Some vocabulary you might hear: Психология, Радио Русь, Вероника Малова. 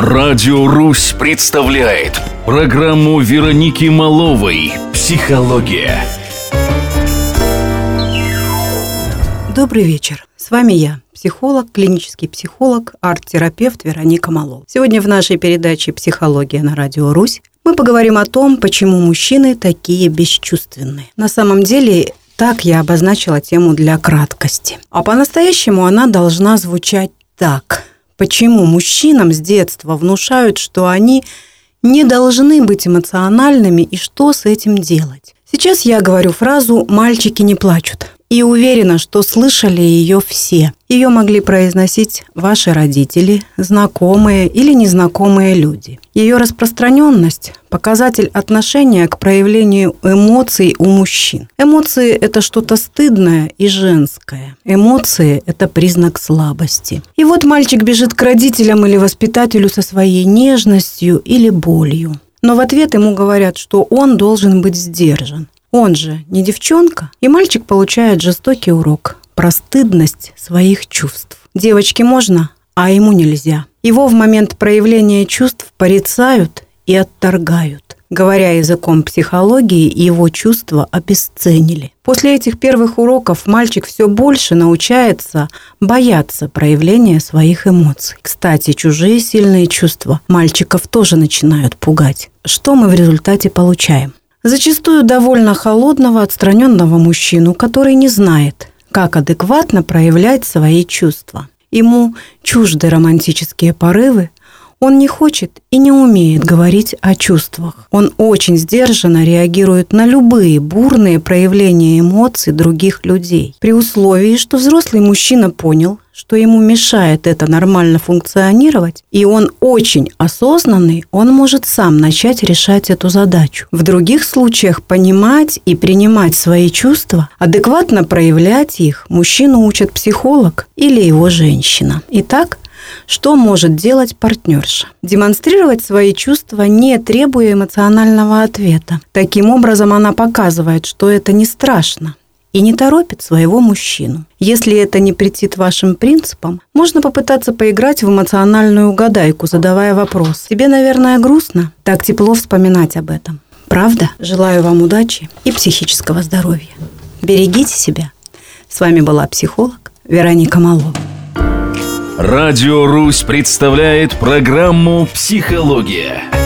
Радио Русь представляет программу Вероники Маловой «Психология». Добрый вечер. С вами я, психолог, клинический психолог, арт-терапевт Вероника Малова. Сегодня в нашей передаче «Психология» на Радио Русь мы поговорим о том, почему мужчины такие бесчувственные. На самом деле, так я обозначила тему для краткости. А по-настоящему она должна звучать так. Почему мужчинам с детства внушают, что они не должны быть эмоциональными и что с этим делать? Сейчас я говорю фразу «мальчики не плачут». И уверена, что слышали ее все. Ее могли произносить ваши родители, знакомые или незнакомые люди. Ее распространенность – показатель отношения к проявлению эмоций у мужчин. Эмоции – это что-то стыдное и женское. Эмоции – это признак слабости. И вот мальчик бежит к родителям или воспитателю со своей нежностью или болью. Но в ответ ему говорят, что он должен быть сдержан. Он же не девчонка, и мальчик получает жестокий урок про стыдность своих чувств. Девочке можно, а ему нельзя. Его в момент проявления чувств порицают и отторгают. Говоря языком психологии, его чувства обесценили. После этих первых уроков мальчик все больше научается бояться проявления своих эмоций. Кстати, чужие сильные чувства мальчиков тоже начинают пугать. Что мы в результате получаем? Зачастую довольно холодного, отстраненного мужчину, который не знает, как адекватно проявлять свои чувства. Ему чужды романтические порывы, он не хочет и не умеет говорить о чувствах. Он очень сдержанно реагирует на любые бурные проявления эмоций других людей. При условии, что взрослый мужчина понял, что ему мешает это нормально функционировать, и он очень осознанный, он может сам начать решать эту задачу. В других случаях понимать и принимать свои чувства, адекватно проявлять их, мужчину учат психолог или его женщина. Итак, что может делать партнерша? Демонстрировать свои чувства, не требуя эмоционального ответа. Таким образом, она показывает, что это не страшно и не торопит своего мужчину. Если это не претит вашим принципам, можно попытаться поиграть в эмоциональную угадайку, задавая вопрос. «Тебе, наверное, грустно? Так тепло вспоминать об этом. Правда? Желаю вам удачи и психического здоровья. Берегите себя». С вами была психолог Вероника Малова. Радио Русь представляет программу «Психология».